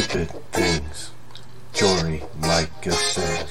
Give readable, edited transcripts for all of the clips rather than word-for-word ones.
stupid things, Jory Micah says.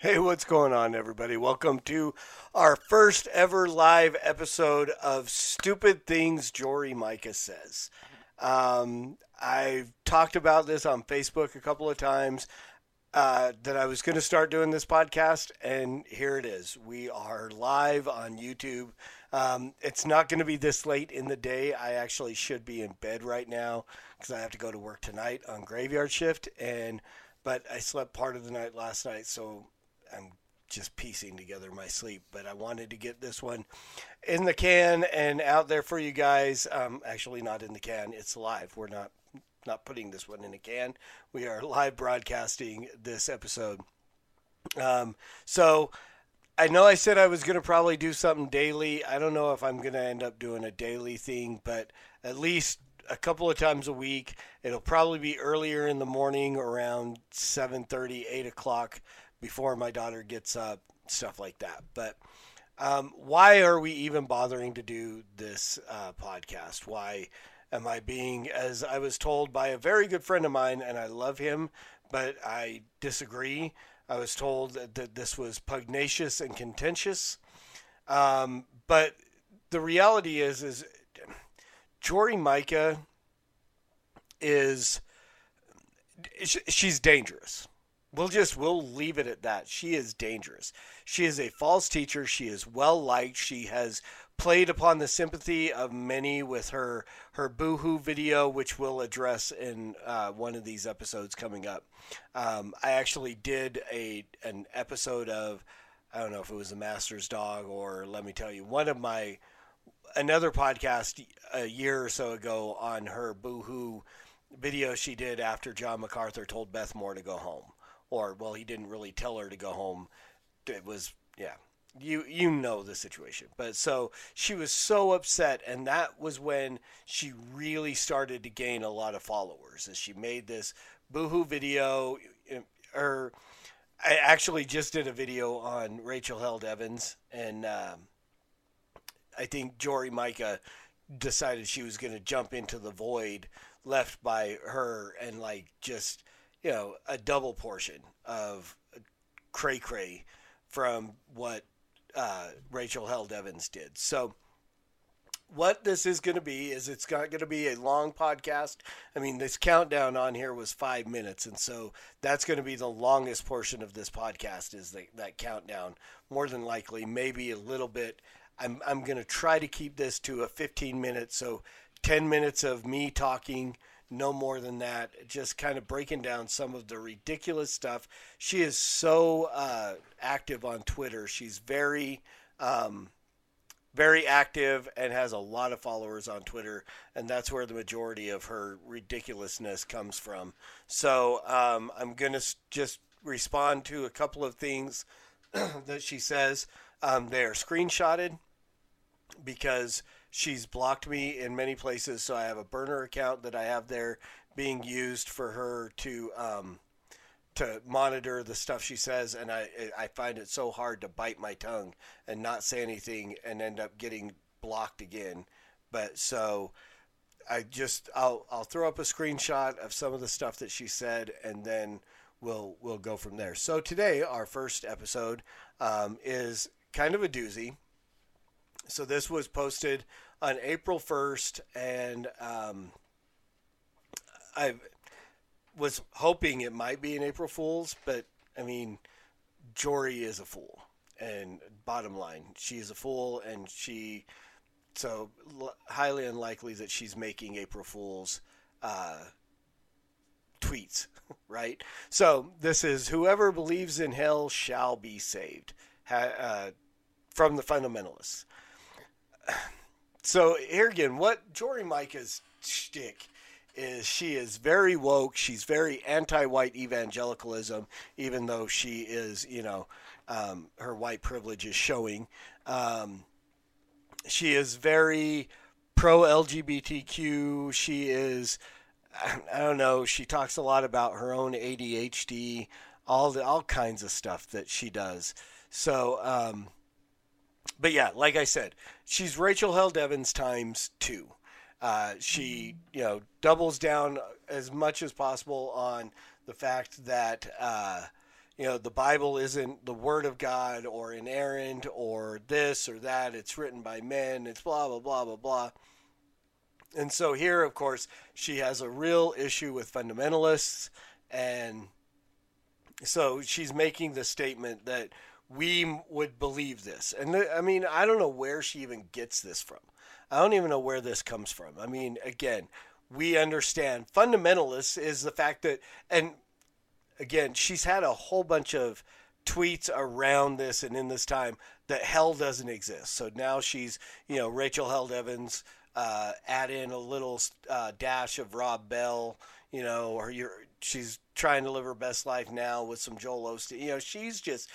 Hey, what's going on, everybody? Welcome to our first ever live episode of Stupid Things Jory Micah Says. I've talked about this on Facebook a couple of times that I was going to start doing this podcast, and here it is. We are live on YouTube. It's not going to be this late in the day. I actually should be in bed right now because I have to go to work tonight on graveyard shift, but I slept part of the night last night, so I'm just piecing together my sleep, but I wanted to get this one in the can and out there for you guys. Actually, not in the can. It's live. We're not putting this one in a can. We are live broadcasting this episode. So I know I said I was going to probably do something daily. I don't know if I'm going to end up doing a daily thing, but at least a couple of times a week. It'll probably be earlier in the morning, around 7:30, 8 o'clock, before my daughter gets up, stuff like that. But why are we even bothering to do this podcast? Why am I being, as I was told by a very good friend of mine, and I love him, but I disagree. I was told that this was pugnacious and contentious. But the reality is Jory Micah she's dangerous. We'll leave it at that. She is dangerous. She is a false teacher. She is well-liked. She has played upon the sympathy of many with her boohoo video, which we'll address in one of these episodes coming up. I actually did an episode of, I don't know if it was The Master's Dog or Let Me Tell You, another podcast a year or so ago on her boohoo video she did after John MacArthur told Beth Moore to go home. Or, well, he didn't really tell her to go home. It was, yeah, you know the situation. But so she was so upset, and that was when she really started to gain a lot of followers. As she made this boohoo video, or I actually just did a video on Rachel Held Evans, and I think Jory Micah decided she was going to jump into the void left by her and just... a double portion of cray-cray from what Rachel Held Evans did. So what this is going to be is it's not going to be a long podcast. I mean, this countdown on here was 5 minutes, and so that's going to be the longest portion of this podcast is that countdown, more than likely, maybe a little bit. I'm going to try to keep this to a 15-minute, so 10 minutes of me talking. No more than that, just kind of breaking down some of the ridiculous stuff. She is so active on Twitter. She's very, very active and has a lot of followers on Twitter, and that's where the majority of her ridiculousness comes from. So I'm going to just respond to a couple of things that she says. They are screenshotted because... she's blocked me in many places, so I have a burner account that I have there being used for her to monitor the stuff she says, and I find it so hard to bite my tongue and not say anything and end up getting blocked again. But so I'll throw up a screenshot of some of the stuff that she said, and then we'll go from there. So today, our first episode is kind of a doozy. So this was posted on April 1st, and I was hoping it might be an April Fool's, but, I mean, Jory is a fool, and bottom line, she is a fool, and so highly unlikely that she's making April Fool's tweets, right? So this is, whoever believes in hell shall be saved, from the fundamentalists. So here again, what Jory Micah's shtick is she is very woke. She's very anti-white evangelicalism, even though she is, you know, her white privilege is showing. She is very pro-LGBTQ. She is, I don't know, she talks a lot about her own ADHD, all kinds of stuff that she does. So, but yeah, like I said, she's Rachel Held Evans times two. She, you know, doubles down as much as possible on the fact that, you know, the Bible isn't the word of God or inerrant or this or that. It's written by men. It's blah, blah, blah, blah, blah. And so here, of course, she has a real issue with fundamentalists. And so she's making the statement that we would believe this. And I mean, I don't know where she even gets this from. I don't even know where this comes from. I mean, again, we understand fundamentalists is the fact that, and again, she's had a whole bunch of tweets around this and in this time that hell doesn't exist. So now she's, you know, Rachel Held Evans, add in a little dash of Rob Bell, you know, or she's trying to live her best life now with some Joel Osteen. You know, she's just,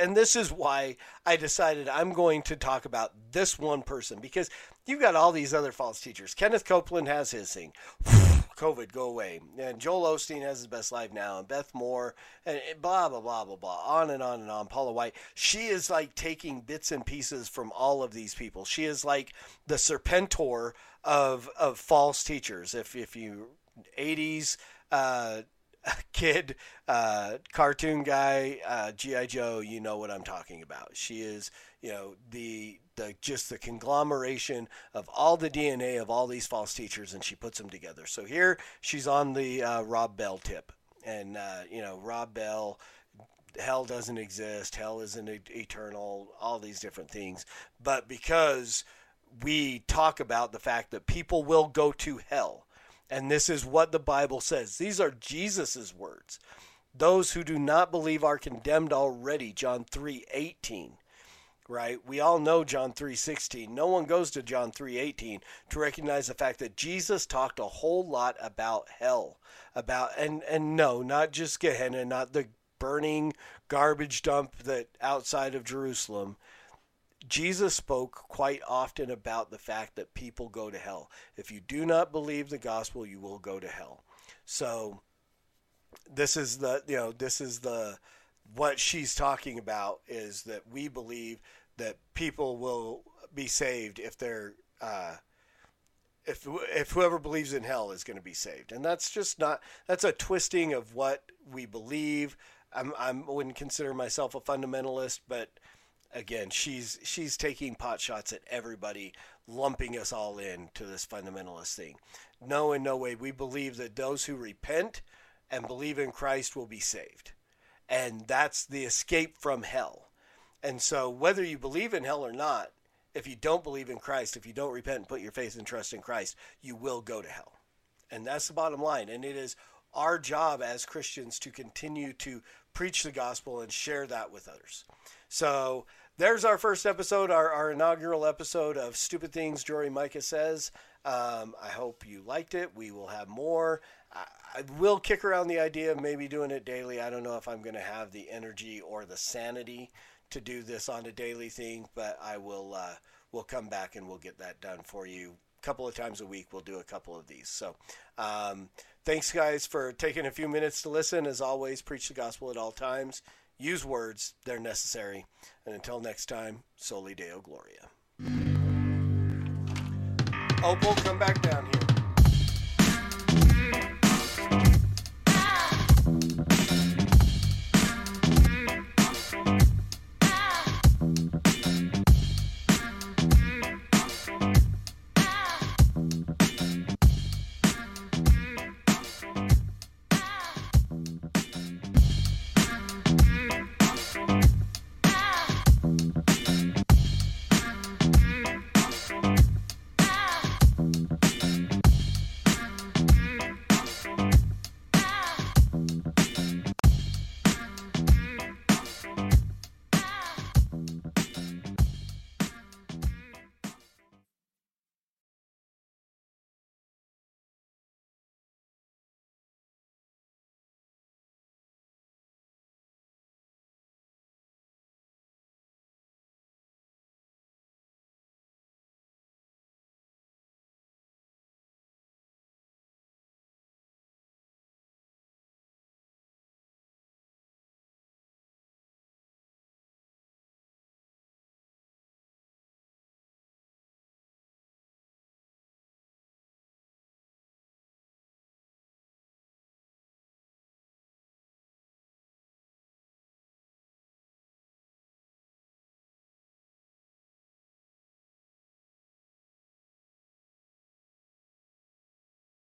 and this is why I decided I'm going to talk about this one person, because you've got all these other false teachers. Kenneth Copeland has his thing, COVID, go away. And Joel Osteen has his best life now. And Beth Moore, and blah, blah, blah, blah, blah, on and on and on. Paula White, she is like taking bits and pieces from all of these people. She is like the Serpentor of false teachers. If you 80s kid cartoon guy, G.I. Joe, you know what I'm talking about. She is, you know, the just the conglomeration of all the DNA of all these false teachers, and she puts them together. So here she's on the Rob Bell tip, and you know, Rob Bell, hell doesn't exist, hell isn't eternal, all these different things. But because we talk about the fact that people will go to hell, and this is what the Bible says. These are Jesus's words. Those who do not believe are condemned already, John 3:18, right? We all know John 3:16. No one goes to John 3:18 to recognize the fact that Jesus talked a whole lot about hell, about and no, not just Gehenna, not the burning garbage dump that outside of Jerusalem. Jesus spoke quite often about the fact that people go to hell. If you do not believe the gospel, you will go to hell. So this is the, you know, this is the, what she's talking about is that we believe that people will be saved if they're, if whoever believes in hell is going to be saved. And that's just not, that's a twisting of what we believe. I wouldn't consider myself a fundamentalist, but again, she's taking pot shots at everybody, lumping us all in to this fundamentalist thing. No, in no way. We believe that those who repent and believe in Christ will be saved. And that's the escape from hell. And so whether you believe in hell or not, if you don't believe in Christ, if you don't repent and put your faith and trust in Christ, you will go to hell. And that's the bottom line. And it is our job as Christians to continue to preach the gospel and share that with others. So there's our first episode, our inaugural episode of Stupid Things Jory Micah Says. I hope you liked it. We will have more. I will kick around the idea of maybe doing it daily. I don't know if I'm going to have the energy or the sanity to do this on a daily thing, but I will we'll come back and we'll get that done for you. A couple of times a week, we'll do a couple of these. So thanks, guys, for taking a few minutes to listen. As always, preach the gospel at all times. Use words, they're necessary. And until next time, Soli Deo Gloria. Opal, come back down here.